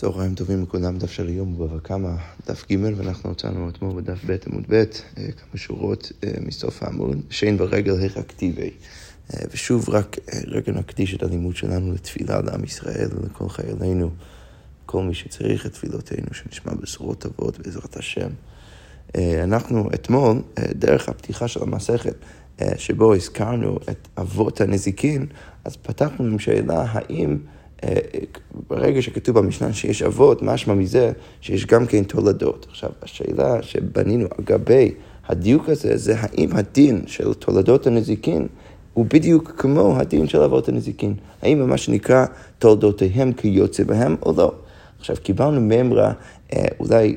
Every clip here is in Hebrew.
צהריים טובים לכולם, דף של היום הוא ברקמה, דף ג' ואנחנו הוצאנו אתמול בדף ב' עמוד ב', כמה שורות מסוף העמוד, שין ורגל הרקטיבי. ושוב רק רגע נקדיש את הלימוד שלנו לתפילה לעם ישראל ולכל חיילינו, כל מי שצריך את תפילותינו, שנשמע בשורות טובות בעזרת השם. אנחנו אתמול, דרך הפתיחה של המסכת, שבו הזכרנו את אבות הנזיקין, אז פתחנו עם שאלה האם ברגע שכתוב במשנה שיש אבות, משמע מזה שיש גם כן תולדות. עכשיו, השאלה שבנינו אגבי הדיוק הזה, זה האם הדין של תולדות הנזיקין הוא בדיוק כמו הדין של אבות הנזיקין. האם מה שנקרא תולדותיהם כיוצא בהם או לא. עכשיו, קיבלנו ממרה אולי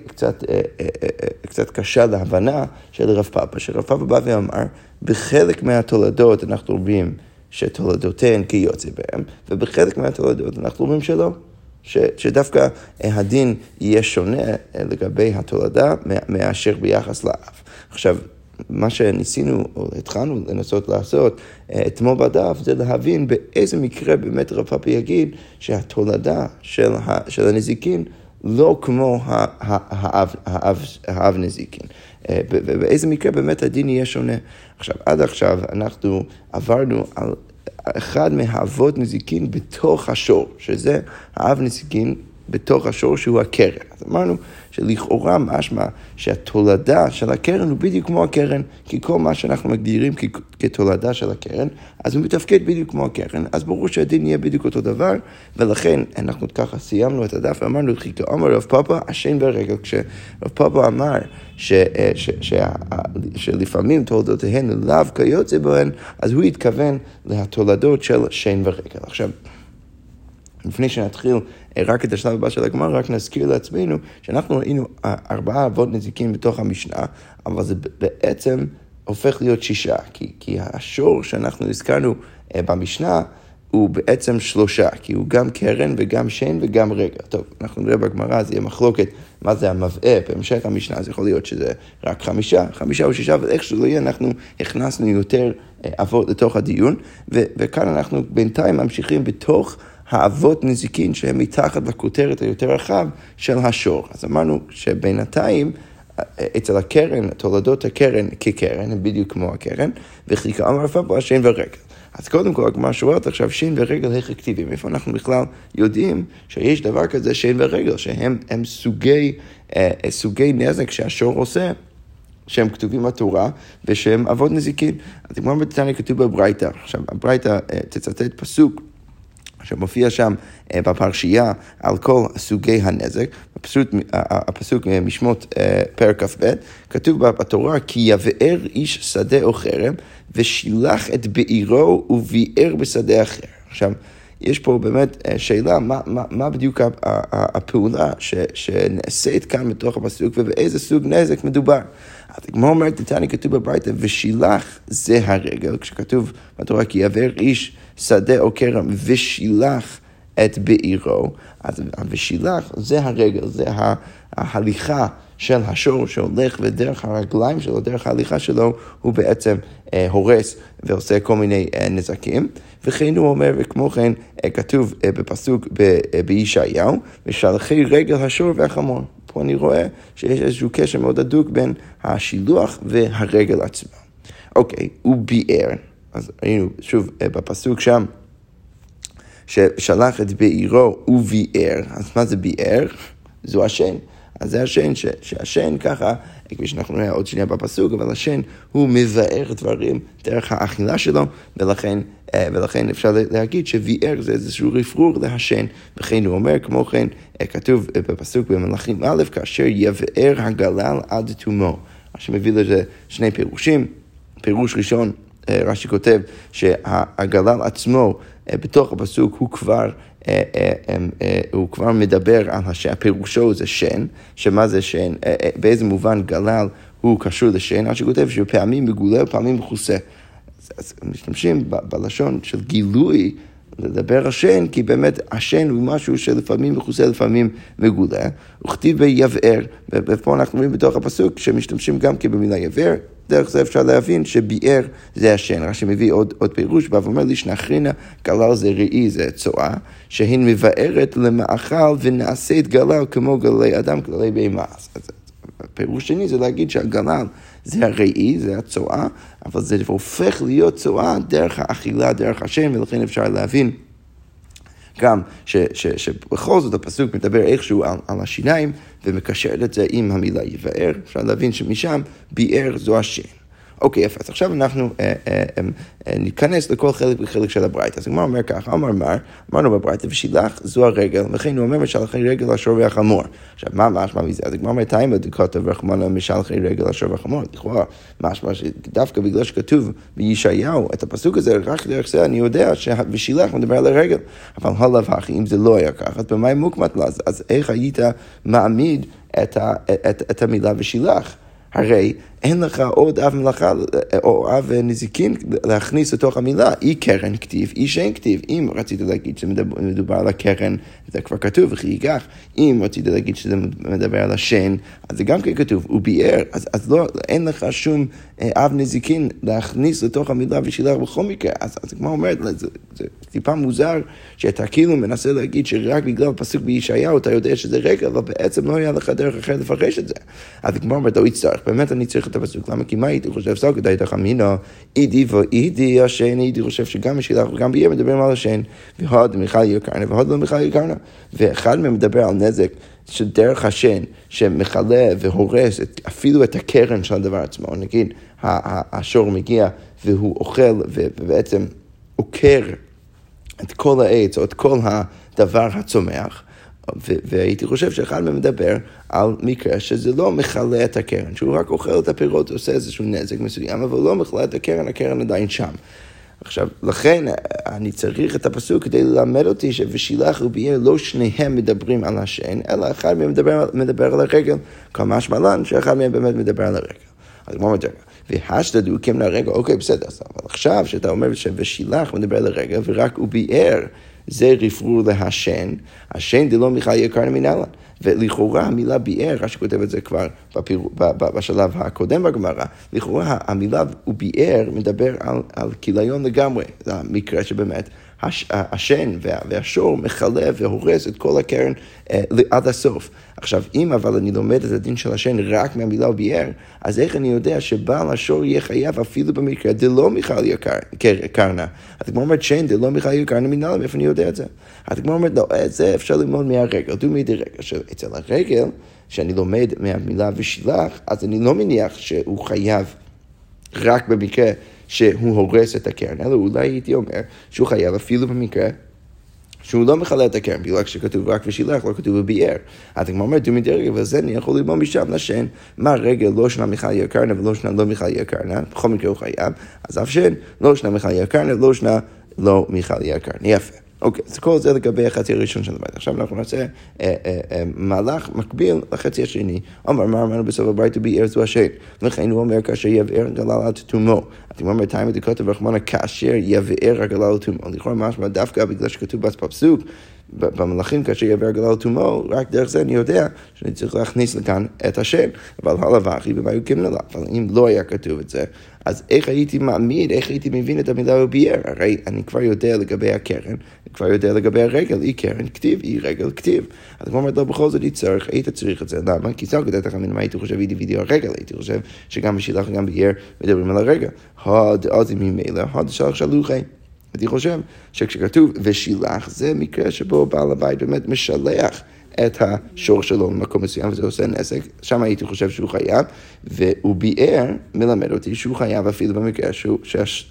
קצת קשה להבנה של רב פפא, שרב פפא בא ואמר, בחלק מהתולדות אנחנו רואים שתולדותיהן כי יוצא בהם, ובחלק מהתולדות אנחנו אומרים שלא, שדווקא הדין יהיה שונה לגבי התולדה מאשר ביחס לאב. עכשיו, מה שניסינו או התחלנו לנסות לעשות אתמול בדף, זה להבין באיזה מקרה באמת רב פפא יגיד שהתולדה של הנזיקין לא כמו האב נזיקין. ובאיזה מקרה באמת הדין יהיה שונה. עכשיו, עד עכשיו אנחנו עברנו על אחד מהאבות נזיקין בתוך השור, שזה האב נזיקין בתוך השור שהוא הקרן. אז אמרנו שלכאורה משמע שהתולדה של הקרן הוא בדיוק כמו הקרן, כי כל מה שאנחנו מגדירים כתולדה של הקרן, אז הוא מתפקד בדיוק כמו הקרן, אז ברור שהדין יהיה בדיוק אותו דבר, ולכן אנחנו ככה סיימנו את הדף, ואמרנו, אמר רב פפא, השם ברגל, כשרב פפא אמר שלפעמים תולדותיהן לאו כיוצא בהן, אז הוא התכוון להתולדות של שן ורגל. עכשיו, לפני שנתחיל רק את השלב הבא של הגמרא, רק נזכיר לעצמנו שאנחנו ראינו 4 אבות נזיקין בתוך המשנה, אבל זה בעצם הופך להיות 6, כי השור שאנחנו הזכרנו במשנה הוא בעצם 3, כי הוא גם קרן וגם שן וגם רגל. טוב, אנחנו נראה בגמרא, זה יהיה מחלוקת מה זה המבעה בהמשך המשנה, אז יכול להיות שזה רק 5 או 6, אבל איך שלא יהיה, אנחנו הכנסנו יותר אבות לתוך הדיון, וכאן אנחנו בינתיים ממשיכים בתוך האבות נזיקין שהם מתחת לכותרת היותר רחב של השור. אז אמרנו שבינתיים אצל הקרן, תולדות הקרן כקרן, הם בדיוק כמו הקרן, וחלקה המרפה פה השין ורגל. אז קודם כל, כמו השורת עכשיו, שין ורגל הרקטיביים. איפה אנחנו בכלל יודעים שיש דבר כזה שין ורגל, שהם סוגי נזק שהשור עושה, שהם כתובים בתורה, ושהם אבות נזיקין. אז כמו בתניא כתוב בברייתא. עכשיו, הברייתא תצטט פסוק, שמופיע שם בפרשייה על כל סוגי הנזק, הפסוק משמות פרק כ"ב, כתוב בתורה, כי יבער איש שדה או חרם, ושילח את בעירו וביער בשדה אחר. עכשיו, יש פה באמת שאלה, מה בדיוק הפעולה שנעשית כאן בתוך הפסוק, ובאיזה סוג נזק מדובר. כמו אומרת, נתני כתוב בברייתא, ושילח זה הרגל, כשכתוב בתורה, כי יבער איש שדה או כרם, ושילח את בעירו, אז ושילח זה הרגל, זה ההליכה של השור שהולך, ודרך הרגליים שלו, דרך ההליכה שלו, הוא בעצם הורס ועושה כל מיני נזקים. וכן הוא אומר, וכמו כן כתוב בפסוק בישעיהו, ושלחי רגל השור והחמור. פה אני רואה שיש איזשהו קשר מאוד הדוק בין השילוח והרגל עצמה. אוקיי, הוא ביער. אז ראינו שוב בפסוק שם, ששלח את בעירו וביער. אז מה זה ביער? זו השן. אז זה השן, שהשן ככה, כפי שאנחנו נראה עוד שנייה בפסוק, אבל השן הוא מבאר דברים דרך האכילה שלו, ולכן אפשר להגיד שביער זה איזשהו רפרור להשן. וכן הוא אומר, כמו כן, כתוב בפסוק במלכים א', כאשר יבאר הגלל עד תומו. מה שמביא לזה שני פירושים. פירוש ראשון, רש"י כותב שהגלל עצמו בתוך הפסוק הוא כבר מדבר על השן, הפירושו זה שן, שמה זה שן, באיזה מובן גלל הוא קשור לשן, רש"י כותב שפעמים מגולה ופעמים מחוסה. אז משתמשים בלשון של גילוי, לדבר השן, כי באמת השן הוא משהו שלפעמים מחוסה, לפעמים מגולה. וכתיב ביבער, ופה אנחנו רואים בתוך הפסוק שמשתמשים גם כבמילה יבער, דרך זה אפשר להבין שביער זה השן. רש"י מביא עוד פירוש, ואומר לי שנחרינה גלל זה ראי, זה צואה, שהן מבארת למאכל ונעשית גלל כמו גלי אדם, גלי בהמה. פירוש שני זה להגיד שהגלל זה הראי, זה הצואה, אבל זה הופך להיות צואה דרך האכילה, דרך השן, ולכן אפשר להבין. גם שבכל זאת הפסוק מדבר איכשהו על השיניים ומקשר את זה עם המילה יבאר, אפשר להבין שמשם ביאר זו השן. אוקיי, יפה, אז עכשיו אנחנו ניכנס לכל חלק וחלק של הברייתא. אז הגמרא אומר ככה, אמרנו בברייתא, ושילח זו הרגל, וכן הוא אומר משלחי רגל השור והחמור. עכשיו, מה משמע מזה? אז הגמרא אומר, תימא דכתיב רחמנא משלחי רגל השור והחמור. לכאורה, משמע שדווקא בגלל שכתוב בישעיהו, את הפסוק הזה, רק דרך זה אני יודע ושילח מדבר על הרגל. אבל הלאו הכי, אם זה לא היה כך, אז במה מוקמת לה? אז איך היית מעמיד את המילה ושילח? הרי אין לך עוד אב מלאכה או אב נזיקין להכניס לתוך המילה, אי קרן כתיב, אי שאין כתיב. אם רצית להגיד שמדובר על הקרן, זה כבר כתוב, וכי ייקח. אם רצית להגיד שזה מדבר על השן, אז זה גם כתוב, הוא ביער, אז לא, אין לך שום אב נזיקין להכניס לתוך המילה ושילח בכל מקרה. אז כמו אומרת, זה טיפה מוזר שאתה כאילו מנסה להגיד שרק בגלל פסוק בישעיהו אתה יודע שזה רגע, אבל בעצם לא היה לך דרך אחרת לפרש את זה. אז כמו אומרת, לא יצטרך, באמת אני צריך את הפסוק, למה? כי מה הייתי חושב? סל כדאי תחמינו, אידי ואידי השן, הייתי חושב שגם משילח וגם ביער מדברים על השן, והוד מיכל יקרנה, והוד לא מיכל יקרנה, ואחד מהם מדבר על נזק, שדרך השן שמחלה והורס אפילו את הקרן של הדבר עצמו, נגיד, השור מגיע והוא אוכל ובעצם עוקר את כל העץ או את כל הדבר הצומח, והייתי חושב שאחד מהם מדבר על מקרה שזה לא מחלה את הקרן, שהוא רק אוכל את הפירות, עושה איזשהו נזק מסוים, אבל לא מחלה את הקרן, הקרן עדיין שם. עכשיו, לכן אני צריך את הפסוק כדי ללמד אותי שבשילח וביער לא שניהם מדברים על השן, אלא אחד מהם מדבר על הרגל, כמה שמלן שאחד מהם באמת מדבר על הרגל. אז כמו מדבר, והשתדו קם לרגל, אוקיי, בסדר, אבל עכשיו שאתה אומר שבשילח מדבר על הרגל ורק וביער, זה רפרור להשן, השן דלא מיכל יקרנה מנהלן. ולכאורה המילה ביער, רש"י כותב את זה כבר בשלב הקודם בגמרא, לכאורה המילה וביער מדבר על כיליון לגמרי, זה המקרה שבאמת השן והשור מחלה והורס את כל הקרן עד הסוף. עכשיו, אם אבל אני לומד את הדין של השן רק מהמילה וביער, אז איך אני יודע שבעל השור יהיה חייב אפילו במקרה דלא מיכל יקרנה? אתה כמו אומרת שן דלא מיכל יקרנה מנהלן, איפה אני יודע את זה? אתה כמו אומרת, לא, את זה אפשר ללמוד מהרגל, דו מידי רגל של אצל הרגל, שאני לומד מהמילה ושילח, אז אני לא מניח שהוא חייב רק במקרה שהוא הורס את הקרן, אלא אולי הייתי אומר שהוא חייב אפילו במקרה שהוא לא מחלה את הקרן, בגלל שכתוב רק ושילח, לא כתוב ביער. אתה גם אומר, דו מדרגל, וזה אני יכול ללמוד משם לשן, מה רגל לא שנה מיכל יקרנה ולא שנה לא מיכל יקרנה, בכל מקרה הוא חייב, אז אף שן, לא שנה מיכל יקרנה, לא שנה לא מיכל יקרנה, יפה. אוקיי, אז כל זה לגבי החצי הראשון של הברייתא. עכשיו אנחנו נעשה מהלך מקביל לחצי השני. אמר, מה אמרנו בסוף הברייתא ביער זו השן? ולכן הוא אומר, כאשר יבער הגלל עד תומו. אתם אומרים, תימא דכתיב רחמנא, כאשר יבער הגלל עד תומו. לכאורה משמע דווקא בגלל שכתוב בפסוק, במלאכים כאשר יבער הגלל עד תומו, רק דרך זה אני יודע שאני צריך להכניס לכאן את השן. אבל הלאו הכי במה יוקם עליו. אבל אם לא היה כתוב את זה, אז איך הייתי מעמיד, איך הייתי מבין את המילה וביער? הרי אני כבר יודע לגבי הקרן, אני כבר יודע לגבי הרגל, אי קרן כתיב, אי רגל כתיב. אז כמו אומרת, לא בכל זאת יצטרך, היית צריך את זה. למה? כי סל כדאי תחמינו, מה הייתי חושב, אידי וידי הרגל, הייתי חושב שגם בשילח וגם ביער מדברים על הרגל. הוד, אז אם ממילא, הוד שלח שלוחי. אני חושב שכשכתוב ושילח, זה מקרה שבו בעל הבית באמת משלח את השור שלו במקום מסוים, וזה עושה נזק, שם הייתי חושב שהוא חייב, והוא ביער מלמד אותי שהוא חייב אפילו במקרה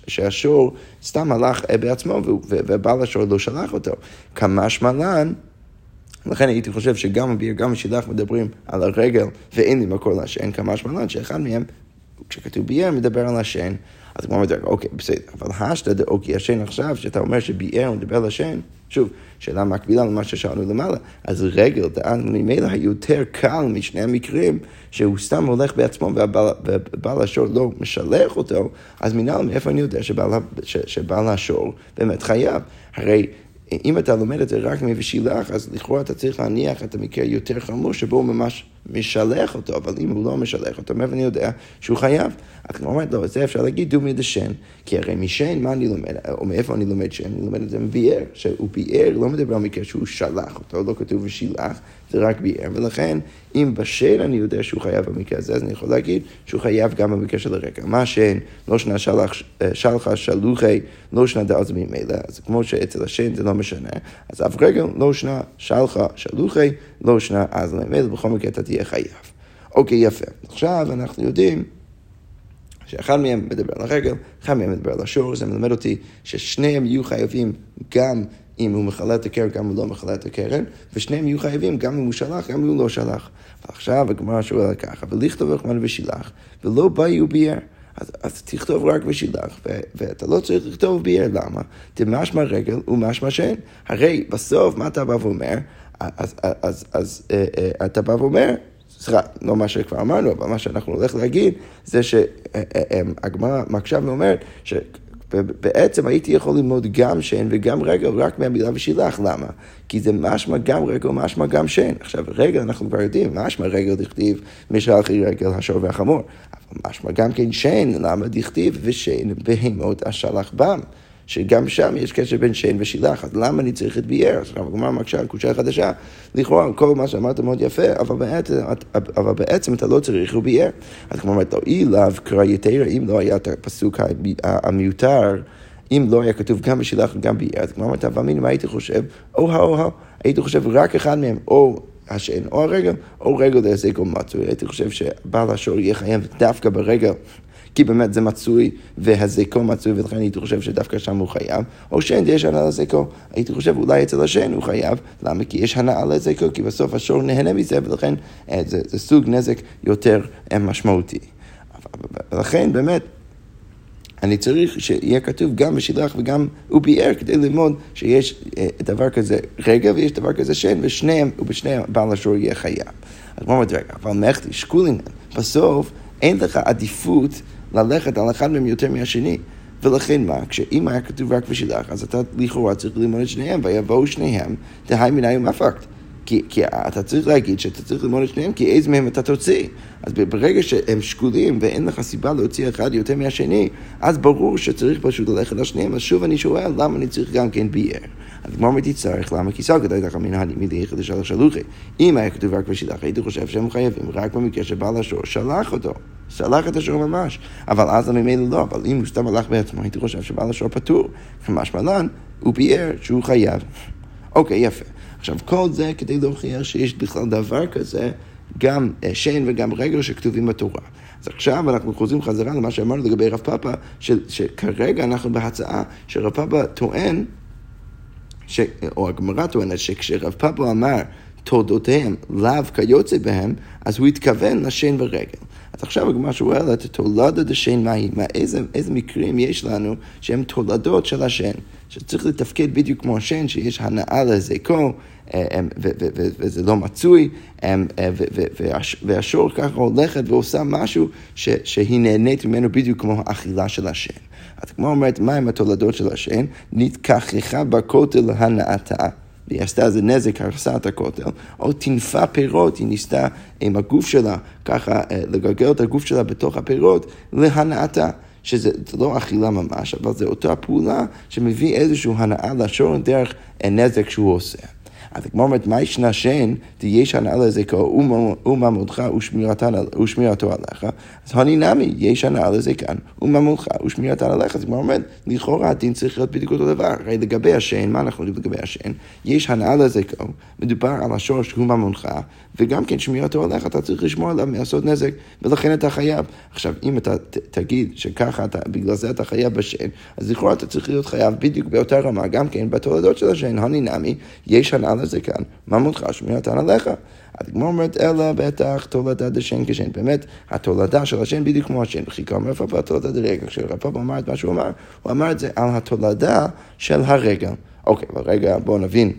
שהשור סתם הלך בעצמו, ובעל השור לא שלח אותו. כמה שמלן, לכן הייתי חושב שגם הביער, גם השילח מדברים על הרגל, ואין לי מקור לשן, כמה שמלן, שאחד מהם, כשכתוב ביער, מדבר על השן, אז כמו מדבר, אוקיי, בסדר, אבל השתד, אוקיי, השן עכשיו, שאתה אומר שביער מדבר על השן, שוב, שאלה מקבילה למה ששאלנו למעלה, אז רגל דענו ממילא היותר קל משני המקרים, שהוא סתם הולך בעצמו ובעל השור לא משלח אותו, אז מנהל מאיפה אני יודע שבעל השור באמת חייב. הרי אם אתה לומד את זה רק מבשילח, אז לכאורה אתה צריך להניח את המקרה יותר חמור שבו ממש משלח אותו, אבל אם הוא לא משלח אותו, מאיפה אני יודע שהוא חייב? את לא אומרת לו, זה אפשר להגיד דומי לשן, כי הרי משן, מה אני לומד, או מאיפה אני לומד שן? אני לומד את זה מביאר, שהוא ביאר, לא מדבר על מקרה שהוא שלח אותו, לא כתוב ושילח, זה רק ביאר, ולכן אם בשן אני יודע שהוא חייב במקרה הזה, אז אני יכול להגיד שהוא חייב גם במקרה של הרקע. מה שן? לא שנה שלחה, שלוחי, לא שנה דאז ממילא, אז כמו שאצל השן זה לא משנה, אז אף רגע לא שנה שלחה, שלוחי, לא שנה אז ממילא, בכל מקרה אתה תהיה חייב. אוקיי, יפה. עכשיו אנחנו יודעים שאחד מהם מדבר על הרגל, אחד מהם מדבר על השור, זה מלמד אותי ששניהם יהיו חייבים גם אם הוא מחלה את הקרן, גם אם הוא לא מחלה את הקרן, ושניהם יהיו חייבים גם אם הוא שלח, גם אם הוא לא שלח. ועכשיו הגמרא שואלה ככה, ולכתוב רחמן ושילח, ולא באי וביאר. אז תכתוב רק ושילח, ואתה לא צריך לכתוב ביאר, למה? תמשמע רגל ומשמע שן. הרי בסוף מה אתה בא ואומר? אז אתה בא ואומר, סליחה, לא מה שכבר אמרנו, אבל מה שאנחנו הולך להגיד, זה שהגמרא מקשה ואומרת, שבעצם הייתי יכול ללמוד גם שן וגם רגל, רק מהמילה ושילח, למה? כי זה משמע גם רגל, משמע גם שן. עכשיו, רגל אנחנו כבר יודעים, משמע רגל דכתיב, משלחי רגל השור והחמור, אבל משמע גם כן שן, למה דכתיב ושן בהמות השלח בם. שגם שם יש קשר בין שן ושילח, אז למה אני צריך את ביאר? אז הגמרא מקשה, קושייה חדשה, לכאורה, כל מה שאמרת מאוד יפה, אבל בעצם אתה לא צריך את ביאר. אז כמו אומרת לו, אילב קרא יתרה, אם לא היה את הפסוק המיותר, אם לא היה כתוב גם בשילח וגם ביאר, אז כמו אומרת, אבל מה הייתי חושב? הייתי חושב רק אחד מהם, או השן או הרגל, או רגל להזיק או מצוי. הייתי חושב שבעל השור יהיה חייב דווקא ברגל, כי באמת זה מצוי, והזיקו מצוי, ולכן הייתי חושב שדווקא שם הוא חייב, או שאין יש הנאה לזיקו, הייתי חושב אולי אצל השן הוא חייב, למה? כי יש הנאה לזיקו, כי בסוף השור נהנה מזה, ולכן זה סוג נזק יותר משמעותי. ולכן באמת, אני צריך שיהיה כתוב גם בשילח וגם וביאר, כדי ללמוד שיש דבר כזה רגע, ויש דבר כזה שן, ושניהם, ובשניהם בעל השור יהיה חייב. אז מה אומרת רגע, אבל מחתי, שקולינן, בסוף אין לך עדיפות ללכת על אחד מהם יותר מהשני. ולכן מה? כשאם היה כתוב רק ושילח, אז אתה לכאורה צריך ללמוד את שניהם, ויבואו שניהם, תהי מנהיום הפקט. כי אתה צריך להגיד שאתה צריך ללמוד את שניהם, כי איזה מהם אתה תוציא. אז ברגע שהם שקולים, ואין לך סיבה להוציא אחד יותר מהשני, אז ברור שצריך פשוט ללכת לשניהם. אז שוב אני שואל, למה אני צריך גם כן ביאר? אז כמו אמרתי, צריך, למה? כי סלקת הייתה מנהלים מידי יחד לשלח שלוחי. אם היה כתוב רק ושילח, הייתי חושב שהם חייבים, רק במקרה שבעל השור שלח אותו. שלח את השור ממש. אבל אז הממילא לא, אבל אם הוא סתם הלך בעצמו, הייתי חושב שבעל השור פטור. משמלן, הוא ביאר שהוא חייב. אוקיי, יפה. עכשיו, כל זה כדי להוכיח שיש בכלל דבר כזה, גם שן וגם רגל שכתובים בתורה. אז עכשיו אנחנו חוזרים חזרה למה שאמרנו לגבי רב פפא, שכרגע אנחנו בהצעה שרב פפא טוען, או הגמרא טוענת, שכשרב פפא אמר תולדותיהם לאו כיוצא בהם, אז הוא התכוון לשן ורגל. אז עכשיו הגמרא שואלת, תולדות השן מהי? איזה מקרים יש לנו שהם תולדות של השן? שצריך לתפקד בדיוק כמו השן, שיש הנאה לזיקו, וזה לא מצוי, והשור ככה הולכת ועושה משהו שהיא נהנית ממנו בדיוק כמו האכילה של השן. אז כמו אומרת, מה עם התולדות של השן? נתכחכה בכותל הנאתה. היא עשתה איזה נזק, הרסה את הכותל, או תנפה פירות, היא ניסתה עם הגוף שלה, ככה לגלגל את הגוף שלה בתוך הפירות, להנאתה. שזה לא אכילה ממש, אבל זה אותה פעולה שמביא איזשהו הנאה לשור דרך הנזק שהוא עושה. אז כמו אומרת, מה ישנה שן, תהיה הנאה לזיקו וממונך ושמירתו עליך, אז הוני נמי, יש הנאה לזיקן, וממונך ושמירתו עליך, אז כמו אומרת, לכאורה הדין צריך להיות בדיוק אותו דבר, הרי לגבי השן, מה אנחנו יודעים לגבי השן? יש הנאה לזיקו, מדובר על השור שהוא ממונך, וגם כן שמירתו עליך, אתה צריך לשמור עליו מעשות נזק, ולכן אתה חייב. עכשיו, אם אתה תגיד שככה, בגלל זה אתה חייב בשן, אז לכאורה אתה צריך להיות חייב בדיוק באותה רמה, גם כן בתולדות של השן, הוני נמי, יש הנאה זה כאן, מה מותך שמירתן עליך? הדגמר אומרת, אלא בטח תולדה דשן כשן, באמת התולדה של השן בדיוק כמו השן, וכי כאן רב פפא התולדה דרגל, כשרב פפא אמר את מה שהוא אמר, הוא אמר את זה על התולדה של הרגל. אוקיי, ברגע בואו נבין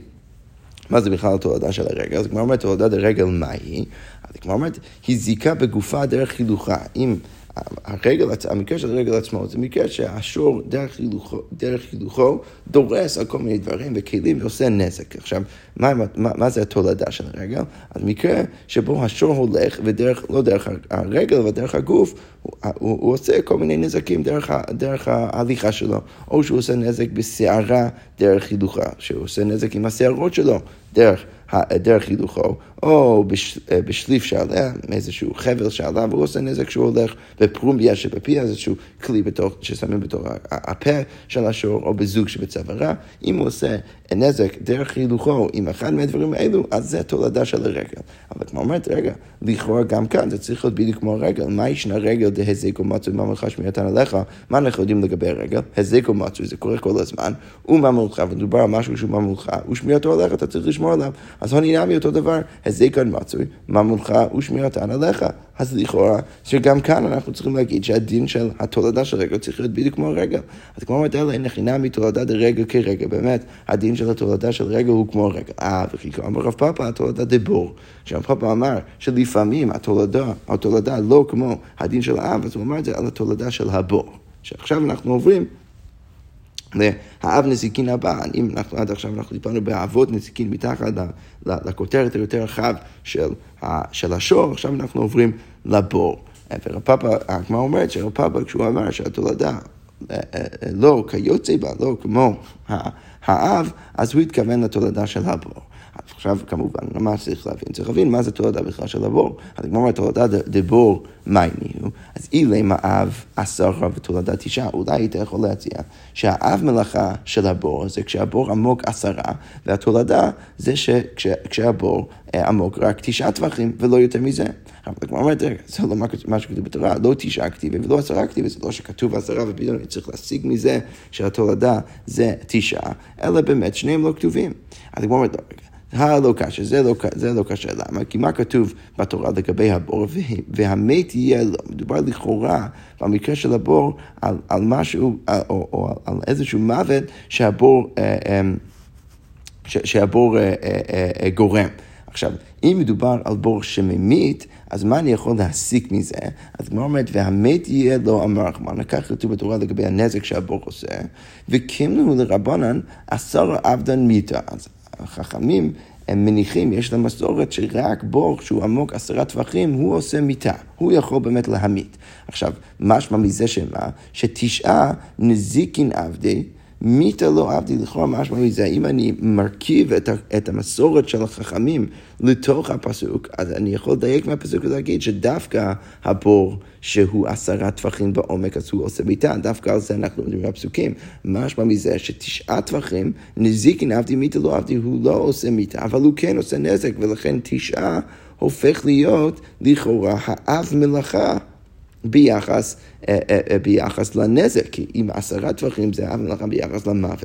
מה זה בכלל התולדה של הרגל. אז הדגמר אומרת, תולדה דרגל מהי? הדגמר אומרת, היא זיקה בגופה דרך חילוכה. אם המקרש של הרגל עצמו, זה מקרש שהשור דרך הילוכו דורס על כל מיני דברים וכלים ועושה נזק. עכשיו, מה זה התולדה של הרגל? אז מקרה שבו השור הולך, לא דרך הרגל, אבל דרך הגוף, הוא עושה כל מיני נזקים דרך ההליכה שלו, או שהוא עושה נזק בשערה דרך הילוכה, שהוא עושה נזק עם השערות שלו דרך הילוכו, או בשליף שעלה, מאיזשהו חבל שעלה, והוא עושה נזק שהוא הולך בפרומיה שבפיה, איזשהו כלי ששמים בתוך הפה של השור, או בזוג שבצווארה. אם הוא עושה נזק דרך הילוכו עם אחד מהדברים האלו, אז זה תולדה של הרגל. אבל כמו אומרת, רגע, לכאורה גם כאן, זה צריך להיות בדיוק כמו הרגל. מה ישנה רגל דהזיק ומצוי ממלכה שמיעתן עליך? מה אנחנו יודעים לגבי הרגל? הזיק ומצוי, זה קורה כל הזמן, וממלכה, ודובר על משהו שהוא ממלכה, ושמיעתו עליך, אתה צריך לשמור עליו. אז הנה נעמי אותו דבר, הזיקון מצוי, ממונך ושמירתן עליך. אז לכאורה, שגם כאן אנחנו צריכים להגיד שהדין של התולדה של רגל צריך להיות בדיוק כמו הרגל. אז כמו אומרת אלה, אין לחינם מתולדה דרגל כרגל, באמת, הדין של התולדה של רגל הוא כמו הרגל. וכי אמר רב פפא, התולדה דבור. כשרב פפא אמר שלפעמים התולדה לא כמו הדין של האב, אז הוא אמר את זה על התולדה של הבור. שעכשיו אנחנו עוברים האב נזיקין הבא. עד עכשיו אנחנו דיברנו באבות נזיקין מתחת לכותרת היותר רחב של השור, עכשיו אנחנו עוברים לבור. ורב פפא, מה אומרת? שרב פפא כשהוא אמר שהתולדה לא כיוצא בה, לא כמו האב, אז הוא התכוון לתולדה של הבור. עכשיו כמובן, מה צריך להבין? צריך להבין מה זה תולדה בכלל של הבור. אז כמו אומרת, תולדה דבור מייניהו, אז אילם האב 10 ותולדה 9, אולי היית יכול להציע שהאב מלאכה של הבור זה כשהבור עמוק 10, והתולדה זה כשהבור עמוק רק 9 טווחים ולא יותר מזה. אבל כמו אומרת, זה לא מה שכתוב בתורה, לא 9 כתיבים ולא 10 כתיבים, זה לא שכתוב 10 ופתאום אני צריך להשיג מזה שהתולדה זה 9, אלא באמת שניהם לא כתובים. אז כמו אומרת, לא קשה, זה לא קשה. למה? כי מה כתוב בתורה לגבי הבור? והמת יהיה לו. מדובר לכאורה במקרה של הבור על משהו, או על איזשהו מוות שהבור גורם. עכשיו, אם מדובר על בור שממית, אז מה אני יכול להסיק מזה? אז כמו אומרת, והמת יהיה לו אמר רחמנא, כך כתוב בתורה לגבי הנזק שהבור עושה, וקימנו לרבנן 10 עבדן מיתה. אז החכמים הם מניחים, יש להם מסורת שרק בור שהוא עמוק 10 טווחים, הוא עושה מיתה, הוא יכול באמת להמית. עכשיו, משמע מזה שמה? ש9 נזיקין עבדי, מיתה לא עבדי. לכאורה משמע מזה, אם אני מרכיב את המסורת של החכמים לתוך הפסוק, אז אני יכול לדייק מהפסוק ולהגיד שדווקא הבור שהוא 10 טווחים בעומק, אז הוא עושה מיתה, דווקא על זה אנחנו מדברים בפסוקים. משמע מזה ש9 טווחים, נזיקין עבדי, מיתה לא עבדי, הוא לא עושה מיתה, אבל הוא כן עושה נזק, ולכן 9 הופך להיות לכאורה האב מלאכה ביחס לנזק, כי אם 10 טווחים זה אב מלאכה ביחס למוות,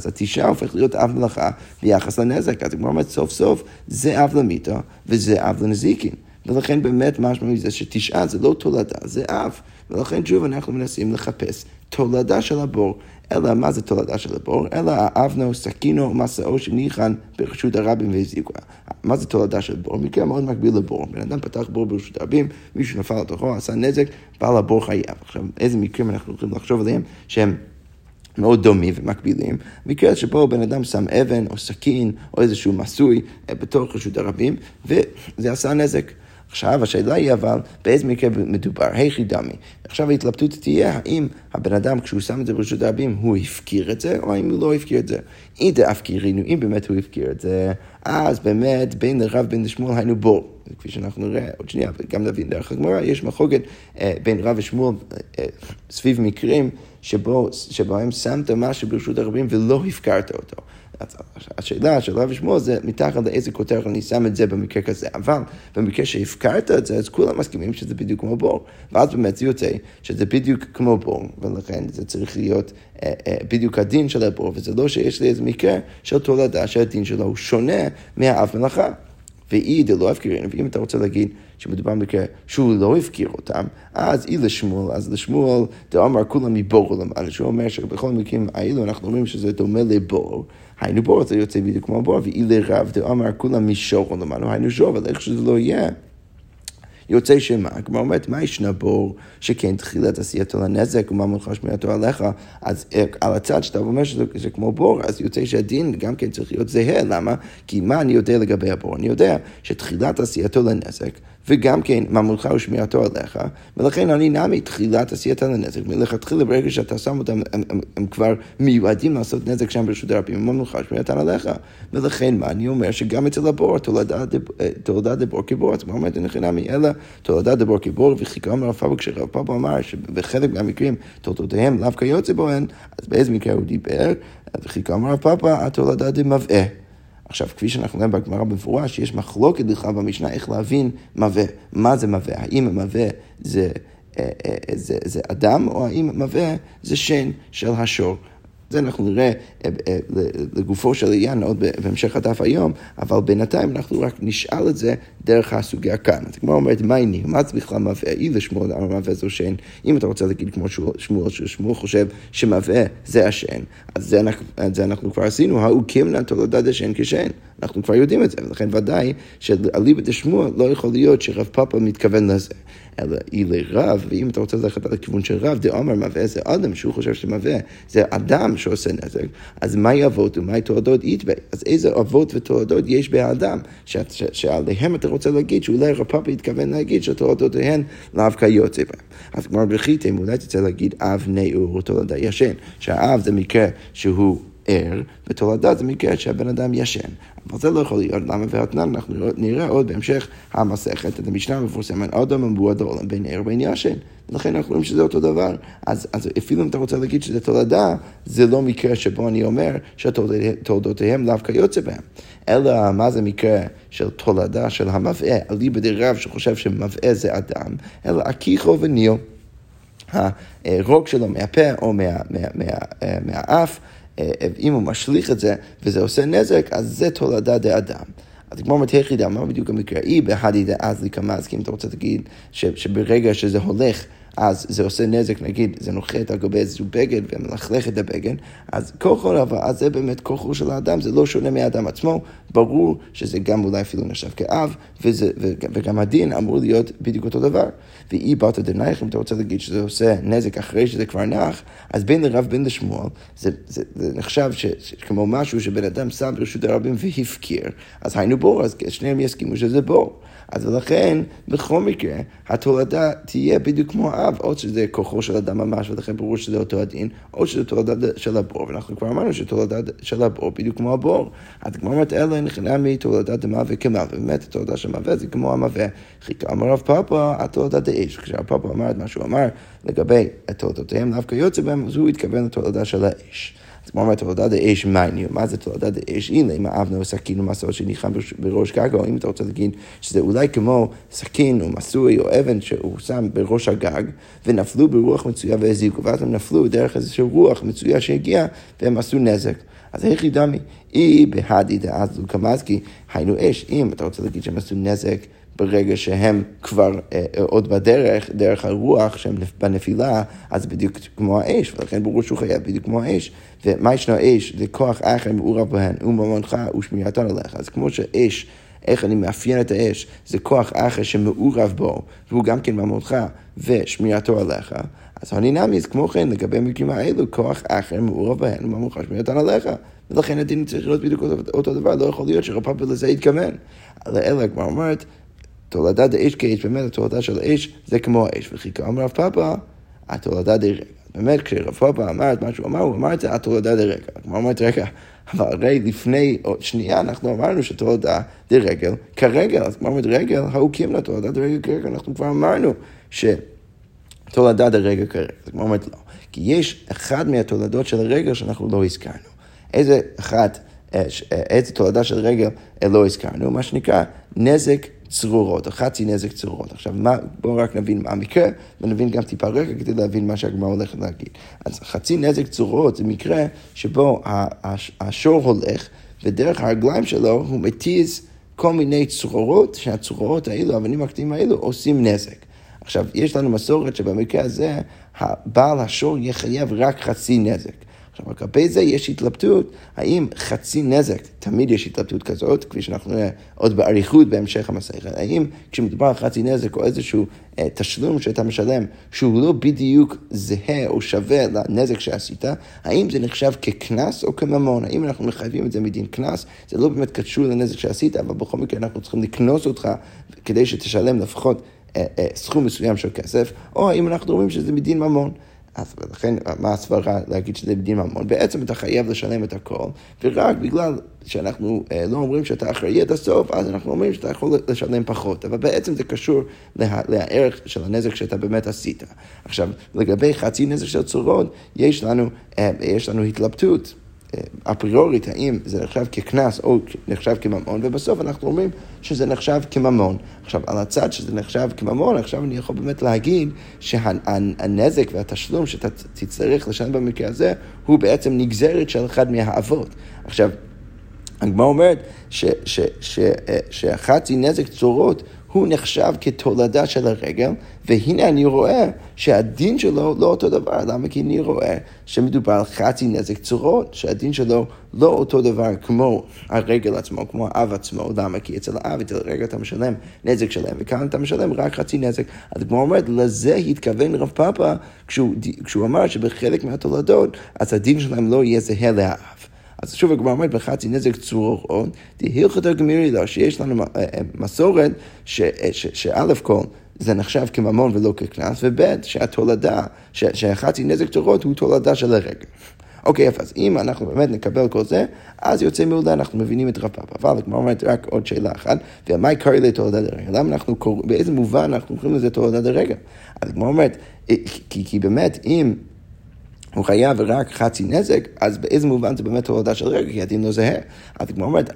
אז 9 הופך להיות אב מלאכה ביחס לנזק. אז כמו אומרת, סוף סוף זה אב למיתה וזה אב לנזיקין, ולכן באמת משמע מזה ש9 זה לא תולדה, זה אב. ולכן שוב אנחנו מנסים לחפש תולדה של הבור, אלא מה זה תולדה של הבור? אלא האבנו, סכינו, מסעו שניחן ברשות הרבים והזיקווה. מה זה תולדה של בור? מקרה מאוד מקביל לבור. בן אדם פתח בור ברשות הרבים, מישהו נפל לתוכו, עשה נזק, בעל הבור חייב. עכשיו, איזה מקרים אנחנו הולכים לחשוב עליהם שהם מאוד דומים ומקבילים? מקרה שבו בן אדם שם אבן או סכין או איזשהו מסוי בתוך רשות הרבים, וזה עשה נזק. עכשיו, השאלה היא אבל, באיזה מקרה מדובר? היחידמי. עכשיו ההתלבטות תהיה, האם הבן אדם, כשהוא שם את זה ברשות הרבים, הוא הפקיר את זה, או האם הוא לא הפקיר את זה? אם זה הפקירינו, אם באמת הוא הפקיר את זה, אז באמת, בין לרב, בין לשמואל, היינו בור. כפי שאנחנו נראה עוד שנייה, וגם נבין דרך הגמרא, יש מחלוקת בין רב ושמואל סביב מקרים שבהם שמת משהו ברשות הרבים ולא הפקרת אותו. השאלה של רב ושמואל זה מתחת לאיזה כותרת אני שם את זה במקרה כזה, אבל במקרה שהפקרת את זה, אז כולם מסכימים שזה בדיוק כמו בור, ואז באמת זה יוצא שזה בדיוק כמו בור, ולכן זה צריך להיות בדיוק הדין של הבור, וזה לא שיש לי איזה מקרה של תולדה שהדין שלו הוא שונה מהאב מלאכה. ואי דלא הפקירנו, ואם אתה רוצה להגיד שמדובר במקרה שהוא לא הפקיר אותם, אז אי לשמואל, אז לשמואל דאמר כולם מבור למעלה, שהוא אומר שבכל מקרים האלו אנחנו אומרים שזה דומה לבור, היינו בור, זה יוצא בדיוק כמו בור, ואי לרב דאמר כולם משור למעלה, היינו שור, אבל איך שזה לא יהיה, יוצא שמה? כלומר אומרת, מה יש נבור שכן תחילת עשייתו לנזק וממון חשמייתו עליך? אז על הצד שאתה אומר שזה כמו בור, אז יוצא שהדין גם כן צריך להיות זהה. למה? כי מה אני יודע לגבי הבור? אני יודע שתחילת עשייתו לנזק וגם כן ממונך ושמיעתו עליך, ולכן אני נעמי תחילת עשייתן לנזק, מלכתחילה ברגע שאתה שם אותם, הם כבר מיועדים לעשות נזק שם ברשות הרבים, ממונך ושמיעתן עליך, ולכן מה אני אומר? שגם אצל הבור, תולדה דבור כבור, אז מה אומרת, אני נעמי אלא, תולדה דבור כבור, וחיכרם לרב פפא, כשרב פפא אמר שבחלק מהמקרים תולדותיהם לאו כיוצא בהן, אז באיזה מקרה הוא דיבר, וחיכרם לרב פפא, התולדה דמבעה. עכשיו, כפי שאנחנו רואים בגמרא במפורש, יש מחלוקת בכלל במשנה איך להבין מווה. מה זה מווה? האם המווה זה אדם, או האם המווה זה שן של השור? זה אנחנו נראה לגופו של עניין עוד בהמשך הדף היום, אבל בינתיים אנחנו רק נשאל את זה דרך הסוגיה כאן. אז כמו אומרת, מה עיני? מה זה בכלל מווה? אי לשמואל המווה זו שן. אם אתה רוצה להגיד כמו שמואל, ששמואל חושב שמווה זה השן, אז זה אנחנו כבר עשינו, האוקים לתולדה דשן כשן. אנחנו כבר יודעים את זה, ולכן ודאי שאליבא דשמואל לא יכול להיות שרב פפא מתכוון לזה. אלא היא לרב, ואם אתה רוצה ללכת על הכיוון של רב, דאמר מווה זה אדם, שהוא חושב שמווה זה אדם שעושה נזק, אז מה אבות ומה תולדות יתבע? אז איזה אבות ותולדות יש באדם, שעליהם אתה רוצה להגיד, שאולי רב פפא התכוון להגיד שתולדותיהן לאו כיוצא בהן. אז כלומר בריחיתם, אולי תצא להגיד אב נעור תולדה ישן, שהאב זה מקרה שהוא ער, ותולדה זה מקרה שהבן אדם ישן. אבל זה לא יכול להיות, למה והתנן, אנחנו נראה עוד בהמשך המסכת, את המשנה מפורסמת, אדם מבועד העולם בין ער ובין ישן, ולכן אנחנו רואים שזה אותו דבר. אז אפילו אם אתה רוצה להגיד שזה תולדה, זה לא מקרה שבו אני אומר שתולדותיהם לאו כיוצא בהם, אלא מה זה מקרה של תולדה של המבעה, אליבא דרב שחושב שמבעה זה אדם, אלא הכיחו וניו, הרוק שלו מהפה או מהאף, אם הוא משליך את זה, וזה עושה נזק, אז זה תולדה דאדם. אז כמו אומרת, היחידה, מה בדיוק המקראי, בהדי דאז לקמאז, כי אם אתה רוצה להגיד שברגע שזה הולך, אז זה עושה נזק, נגיד, זה נוחת על גבי איזשהו בגד, ומלכלך את הבגד, אז כוחו, אבל זה באמת כוחו של האדם, זה לא שונה מהאדם עצמו, ברור שזה גם אולי אפילו נחשב כאב, וגם הדין אמור להיות בדיוק אותו דבר. ואי באת דנייך, אם אתה רוצה להגיד שזה עושה נזק אחרי שזה כבר נח, אז בין לרב בין לשמואל, זה נחשב כמו משהו שבן אדם שם ברשות הרבים והפקיר, אז היינו בור, אז שניהם יסכימו שזה בור. אז ולכן, בכל מקרה, התולדה תהיה בדיוק כמו האב, או שזה כוחו של אדם ממש, ולכן ברור שזה אותו הדין, או שזה תולדה של הבור, ואנחנו כבר אמרנו שתולדה של הבור בדיוק כמו הבור. אז כמו אומרת, אלה נכנה מתולדה דמווה כמווה, באמת התולדה של מווה זה כמו המווה. חיכה אמר רב פפא, התולדה דאש. כשהפאפה אמר את מה שהוא אמר לגבי התולדותיהם לאו כיוצא בהם, אז הוא התכוון לתולדה של האש. זאת אומרת, תולדה דאש מייניו, מה זה תולדה דאש? הנה, אם האבנו סכין ומסור שניחם בראש גג, או אם אתה רוצה להגיד שזה אולי כמו סכין או מסוי או אבן שהוא שם בראש הגג, ונפלו ברוח מצויה והזיקו, ואז הם נפלו דרך איזשהו רוח מצויה שהגיע, והם עשו נזק. אז הכי דמי, אי בהדי דאז לקמאסקי, היינו אש, אם אתה רוצה להגיד שהם עשו נזק, ברגע שהם כבר עוד בדרך, דרך הרוח שהם בנפילה, אז בדיוק כמו האש, ולכן ברור שהוא חייב בדיוק כמו האש, ומה ישנו אש? זה כוח אחר מעורב בהן, וממונך ושמיעתן עליך, אז כמו שאש, איך אני מאפיין את האש, זה כוח אחר שמעורב בו, והוא גם כן ממונך ושמיעתו עליך, אז הנינמיס כמו כן לגבי המקרים האלו, כוח אחר מעורב בהן, וממונך ושמיעתן עליך, ולכן הדין צריך להיות בדיוק אותו דבר, לא יכול להיות שרב פפא לזה יתכוון, אלא כבר אומרת, תולדה דאש כאש, באמת התולדה של האש זה כמו האש, וחיכה אמר רב פפא, התולדה דרגע. באמת כשרב פפא אמר את מה שהוא אמר, הוא אמר את זה, התולדה דרגע. הוא אמר את רגע, אבל הרי לפני שנייה אנחנו אמרנו שתולדה דרגל כרגל, אז כמו אמרת רגל, האוקים לה, תולדה דרגל כרגל, אנחנו כבר אמרנו שתולדה דרגל כרגל, אז כמו אמרת לא. כי יש אחד מהתולדות של הרגל שאנחנו לא הזכרנו. איזה אחת, איזה תולדה של רגל לא הזכרנו, מה שנקרא נזק צרורות, או חצי נזק צרורות. עכשיו, בואו רק נבין מה המקרה, ונבין גם טיפה רקע כדי להבין מה שהגמרא הולכת להגיד. אז חצי נזק צרורות זה מקרה שבו השור הולך, ודרך הרגליים שלו הוא מתיז כל מיני צרורות, שהצרורות האלו, האבנים הקטנים האלו, עושים נזק. עכשיו, יש לנו מסורת שבמקרה הזה, בעל השור יחייב רק חצי נזק. עכשיו, לגבי זה יש התלבטות, האם חצי נזק, תמיד יש התלבטות כזאת, כפי שאנחנו נראה עוד בעריכות בהמשך המסכת, האם כשמדובר על חצי נזק או איזשהו תשלום שאתה משלם, שהוא לא בדיוק זהה או שווה לנזק שעשית, האם זה נחשב ככנס או כממון? האם אנחנו מחייבים את זה מדין כנס? זה לא באמת קשור לנזק שעשית, אבל בכל מקרה אנחנו צריכים לקנוס אותך כדי שתשלם לפחות סכום מסוים של כסף, או האם אנחנו רואים שזה מדין ממון. אז לכן, מה הסברה להגיד שזה בדין ממון? בעצם אתה חייב לשלם את הכל, ורק בגלל שאנחנו לא אומרים שאתה אחראי עד הסוף, אז אנחנו אומרים שאתה יכול לשלם פחות, אבל בעצם זה קשור לערך של הנזק שאתה באמת עשית. עכשיו, לגבי חצי נזק של צורות, יש לנו התלבטות אפריורית, האם זה נחשב ככנס או נחשב כממון, ובסוף אנחנו אומרים שזה נחשב כממון. עכשיו, על הצד שזה נחשב כממון, עכשיו אני יכול באמת להגיד שהנזק והתשלום שאתה תצטרך לשלם במקרה הזה, הוא בעצם נגזרת של אחד מהאבות. עכשיו, הגמרא אומרת שהחצי נזק צורות הוא נחשב כתולדה של הרגל, והנה אני רואה שהדין שלו לא אותו דבר. למה? כי אני רואה שמדובר על חצי נזק צורות, שהדין שלו לא אותו דבר כמו הרגל עצמו, כמו האב עצמו. למה? כי אצל האב, אצל הרגל אתה משלם נזק שלם, וכאן אתה משלם רק חצי נזק. אז כמו אומרת, לזה התכוון רב פפא, כשהוא אמר שבחלק מהתולדות, אז הדין שלהם לא יהיה זהה לאב. אז שוב הגמרא אומרת בחצי נזק צורות, דהילכתא גמירי לה, שיש לנו מסורת שאלף כל זה נחשב כממון ולא כקנס, וב' שהתולדה, שהחצי נזק צורות הוא תולדה של הרגל. אוקיי, אז אם אנחנו באמת נקבל כל זה, אז יוצא מעולה, אנחנו מבינים את רב פפא. אבל הגמרא אומרת רק עוד שאלה אחת, ומה יקרה לתולדה לרגל? למה אנחנו קוראים, באיזה מובן אנחנו קוראים לזה תולדה לרגל? אז הגמרא אומרת, כי באמת אם הוא חייב רק חצי נזק, אז באיזה מובן זה באמת תולדה של רגל, כי הדין לא זהה. אז כמו אומרת,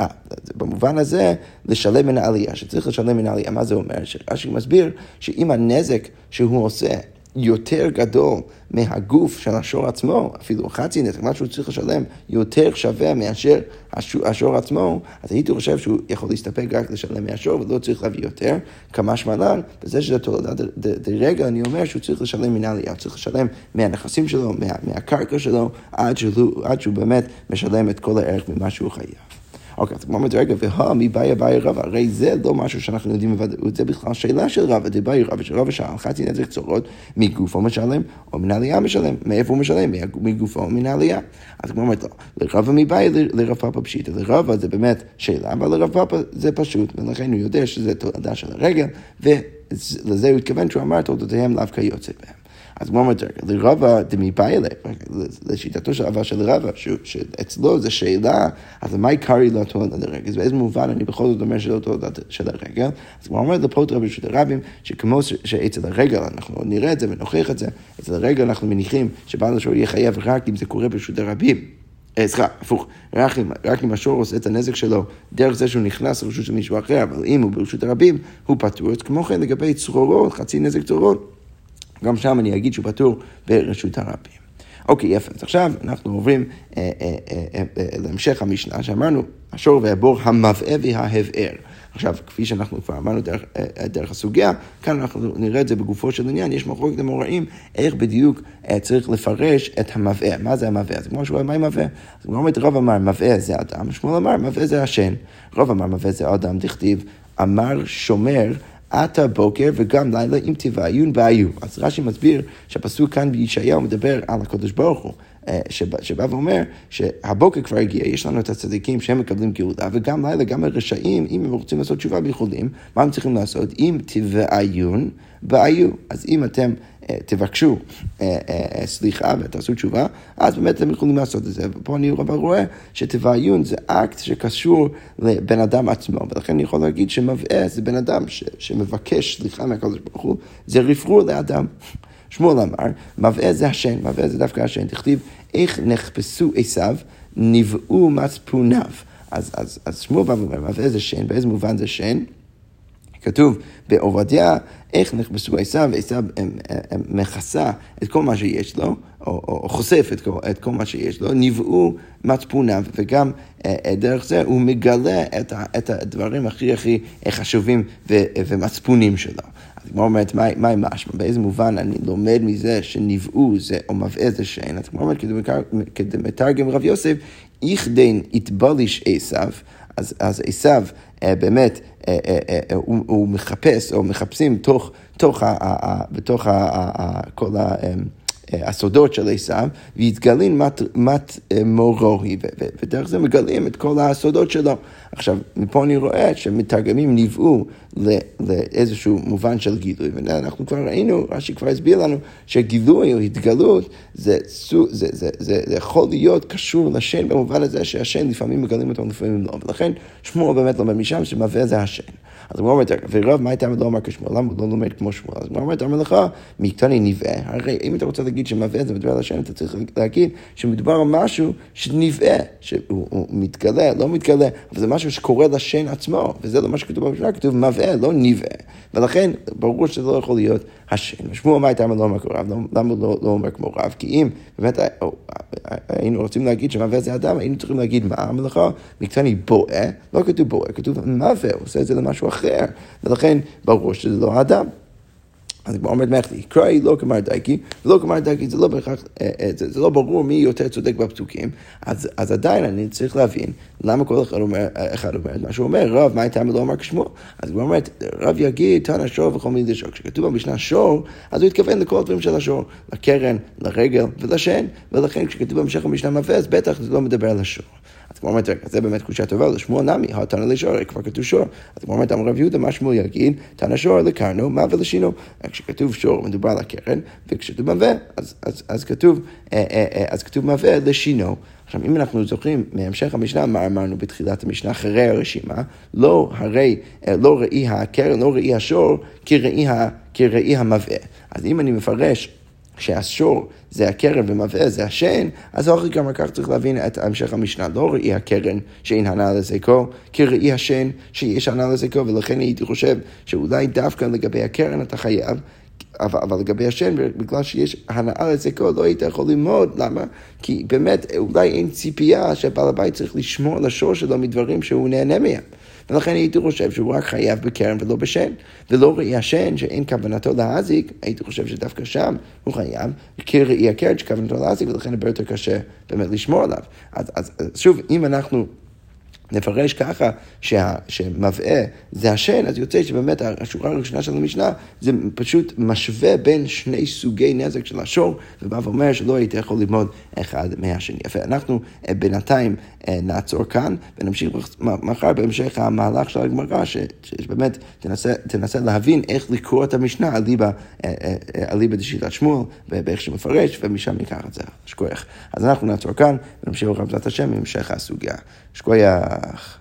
במובן הזה, לשלם מן העלייה, שצריך לשלם מן העלייה. מה זה אומר? שרש"י מסביר שאם הנזק שהוא עושה יותר גדול מהגוף של השור עצמו, אפילו חצי נזק, משהו צריך לשלם יותר שווה מאשר השור עצמו, אז הייתי חושב שהוא יכול להסתפק רק לשלם מהשור, ולא צריך להביא יותר, כמה שמלן, וזה שזה תולדה לרגל, אני אומר שהוא צריך לשלם מן העלייה, צריך לשלם מהנכסים שלו, מהקרקע שלו, עד שהוא באמת משלם את כל הערך ממה שהוא חייב. אוקיי, אז כמו אומרת רגע, מבאי רבא, הרי זה לא משהו שאנחנו יודעים בוודאות, זה בכלל שאלה של רבא, דבאי רבא, שרבא שאל, חצי נזק צורות, מגופו משלם, או מן העלייה משלם, מאיפה הוא משלם, מגופו או מן העלייה. אז כמו אומרת, לא, לרבא מבאי, לרב פפא פשיטא, לרבא זה באמת שאלה, אבל לרב פפא זה פשוט, ולכן הוא יודע שזה תולדה של הרגל, ולזה הוא התכוון שהוא אמר, תולדותיהם לאו כיוצא בהם. אז מה אומרת, לרבא דמיבאי אלה, לשיטתו של אבא של רבא, שאצלו זו שאלה, אז מה יקרי לא תולדה לרגל? באיזה מובן אני בכל זאת אומר שלא תולדה של הרגל? אז מה אומרת לפרוט רבי של הרבים, שכמו שאצל הרגל, אנחנו נראה את זה ונוכיח את זה, אצל הרגל אנחנו מניחים שבעל השור יהיה חייב רק אם זה קורה ברשות הרבים. סליחה, הפוך, רק אם השור עושה את הנזק שלו, דרך זה שהוא נכנס לרשות של מישהו אחר, אבל אם הוא ברשות הרבים, הוא פטור. כמו כן לגבי צרורות, חצי נזק צרורות, גם שם אני אגיד שהוא פטור ברשות הרבים. אוקיי, יפה. אז עכשיו אנחנו עוברים להמשך המשנה, שאמרנו, השור והבור המבעה וההבער. עכשיו, כפי שאנחנו כבר אמרנו דרך הסוגיה, כאן אנחנו נראה את זה בגופו של עניין, יש מחלוקת האמוראים, איך בדיוק צריך לפרש את המבעה. מה זה המבעה? אז כמו שהוא אמר, מה עם מבעה? אז כמו אומרת, רב אמר, מבעה זה אדם, שמואל אמר, מבעה זה השן. רב אמר, מבעה זה אדם, דכתיב, אמר שומר, עתה בוקר וגם לילה אם תבעיון בעיו. אז רש"י מסביר שהפסוק כאן בישעיהו מדבר על הקדוש ברוך הוא, שבא ואומר שהבוקר כבר הגיע, יש לנו את הצדיקים שהם מקבלים גאולה, וגם לילה, גם הרשעים, אם הם רוצים לעשות תשובה ביכולים, מה הם צריכים לעשות? אם תבעיון בעיו. אז אם אתם תבקשו סליחה ותעשו תשובה, אז באמת אתם יכולים לעשות את זה. ופה אני רואה שתבעיון זה אקט שקשור לבן אדם עצמו, ולכן אני יכול להגיד שמבעה זה בן אדם שמבקש סליחה מהקדוש ברוך הוא, זה רפרור לאדם. שמואל אמר, מבעה זה השן, מבעה זה דווקא השן, תכתיב איך נחפשו עשיו, נבעו מצפוניו. אז שמואל אמר, מבעה זה שן, באיזה מובן זה שן? כתוב בעובדיה, איך נכבשו עשיו, ועשיו מכסה את כל מה שיש לו, או חושף את כל מה שיש לו, נבעו מצפוניו, וגם דרך זה הוא מגלה את הדברים הכי חשובים ומצפונים שלו. אז כמו אומרת, מה עם משמע? באיזה מובן אני לומד מזה שנבעו זה או מבעה זה שאין? אז כמו אומרת, כדמתרגם רב יוסף, איך דין התבליש עשיו, אז עשיו באמת הוא מחפש או מחפשים בתוך כל ה... הסודות של עשיו, והתגלים מת מורוהי, ודרך זה מגלים את כל הסודות שלו. עכשיו, מפה אני רואה שמתרגמים נבעו לאיזשהו מובן של גילוי, ואנחנו כבר ראינו, ראשי כבר הסביר לנו, שגילוי או התגלות, זה יכול להיות קשור לשן, במובן הזה שהשן לפעמים מגלים אותו, לפעמים לא, ולכן שמואל באמת לומד משם, שמבא זה השן. אז הוא אומר, ורב, מה הייתה לא אומר כשמואל? למה הוא לא לומד כמו שמואל? אז הוא אומר, אתה אומר לך, מקטני נבעה. הרי אם אתה רוצה להגיד שמבעה זה מדבר על השם, אתה צריך להגיד שמדבר על משהו שנבעה, שהוא מתגלה, לא מתגלה, אבל זה משהו שקורה לשם עצמו, וזה לא מה שכתוב במשנה, כתוב מבעה, לא נבעה. ולכן, ברור שזה לא יכול להיות השם. שמואל, מה הייתה לא אומר כמו רב? למה הוא לא אומר כמו רב? כי אם באמת היינו רוצים להגיד שמבעה זה אדם, היינו צריכים להגיד מה המלאכה, מקטני בואה, לא כתוב בואה, כתוב מבעה, עושה את זה למשהו אחר, ולכן ברור שזה לא האדם. אז הוא אומר מחלי, קראי לא כמר דייקי, ולא כמר דייקי, זה לא ברור מי יותר צודק בפסוקים, אז עדיין אני צריך להבין למה כל אחד אומר מה שהוא אומר. רב, מה הייתה לא אומר כשמו? אז הוא אומר, רב יגיד, תנא שור וכל מיני שור. כשכתוב במשנה שור, אז הוא התכוון לכל הדברים של השור, לקרן, לרגל ולשן, ולכן כשכתוב במשך המשנה מבז, בטח זה לא מדבר על השור. אז כמו אומרת, זה באמת קושה טובה, לשמואל נמי, התנא לשור, כבר כתוב שור. אז כמו אומרת, אמר רב יהודה, מה שמואל יגיד, תנא שור לקרנו, מה ולשינו. כשכתוב שור, מדובר על הקרן, וכשכתוב מבא, אז כתוב מבא לשינו. עכשיו, אם אנחנו זוכרים מהמשך המשנה, מה אמרנו בתחילת המשנה, אחרי הרשימה, לא ראי הקרן, לא ראי השור, כראי המבא. אז אם אני מפרש, כשהשור זה הקרן ומבעה זה השן, אז אחר גם כך צריך להבין את המשך המשנה. לא ראי הקרן שאין ענה לזיקו, כי ראי השן שיש ענה לזיקו, ולכן הייתי חושב שאולי דווקא לגבי הקרן אתה חייב, אבל לגבי השן, בגלל שיש הנאה לזיקו, לא היית יכול ללמוד. למה? כי באמת אולי אין ציפייה שבעל הבית צריך לשמור על השור שלו מדברים שהוא נהנה מהם. ולכן הייתי חושב שהוא רק חייב בקרן ולא בשן, ולא ראי השן שאין כוונתו להזיק, הייתי חושב שדווקא שם הוא חייב, כי ראי הקרן שכוונתו להזיק, ולכן הרבה יותר קשה באמת לשמור עליו. אז שוב, אם אנחנו נפרש ככה שמבעה זה השן, אז יוצא שבאמת השורה הראשונה של המשנה זה פשוט משווה בין שני סוגי נזק של השור, ובא ואומר שלא היית יכול ללמוד אחד מהשני. יפה, אנחנו בינתיים נעצור כאן ונמשיך מחר בהמשך המהלך של הגמרא, שבאמת תנסה להבין איך לקרוא את המשנה אליבא דשיטת שמואל ובאיך שמפרש, ומשם ניקח את זה. שכוח. אז אנחנו נעצור כאן ונמשיך בעזרת השם עם המשך הסוגיה. שכוח.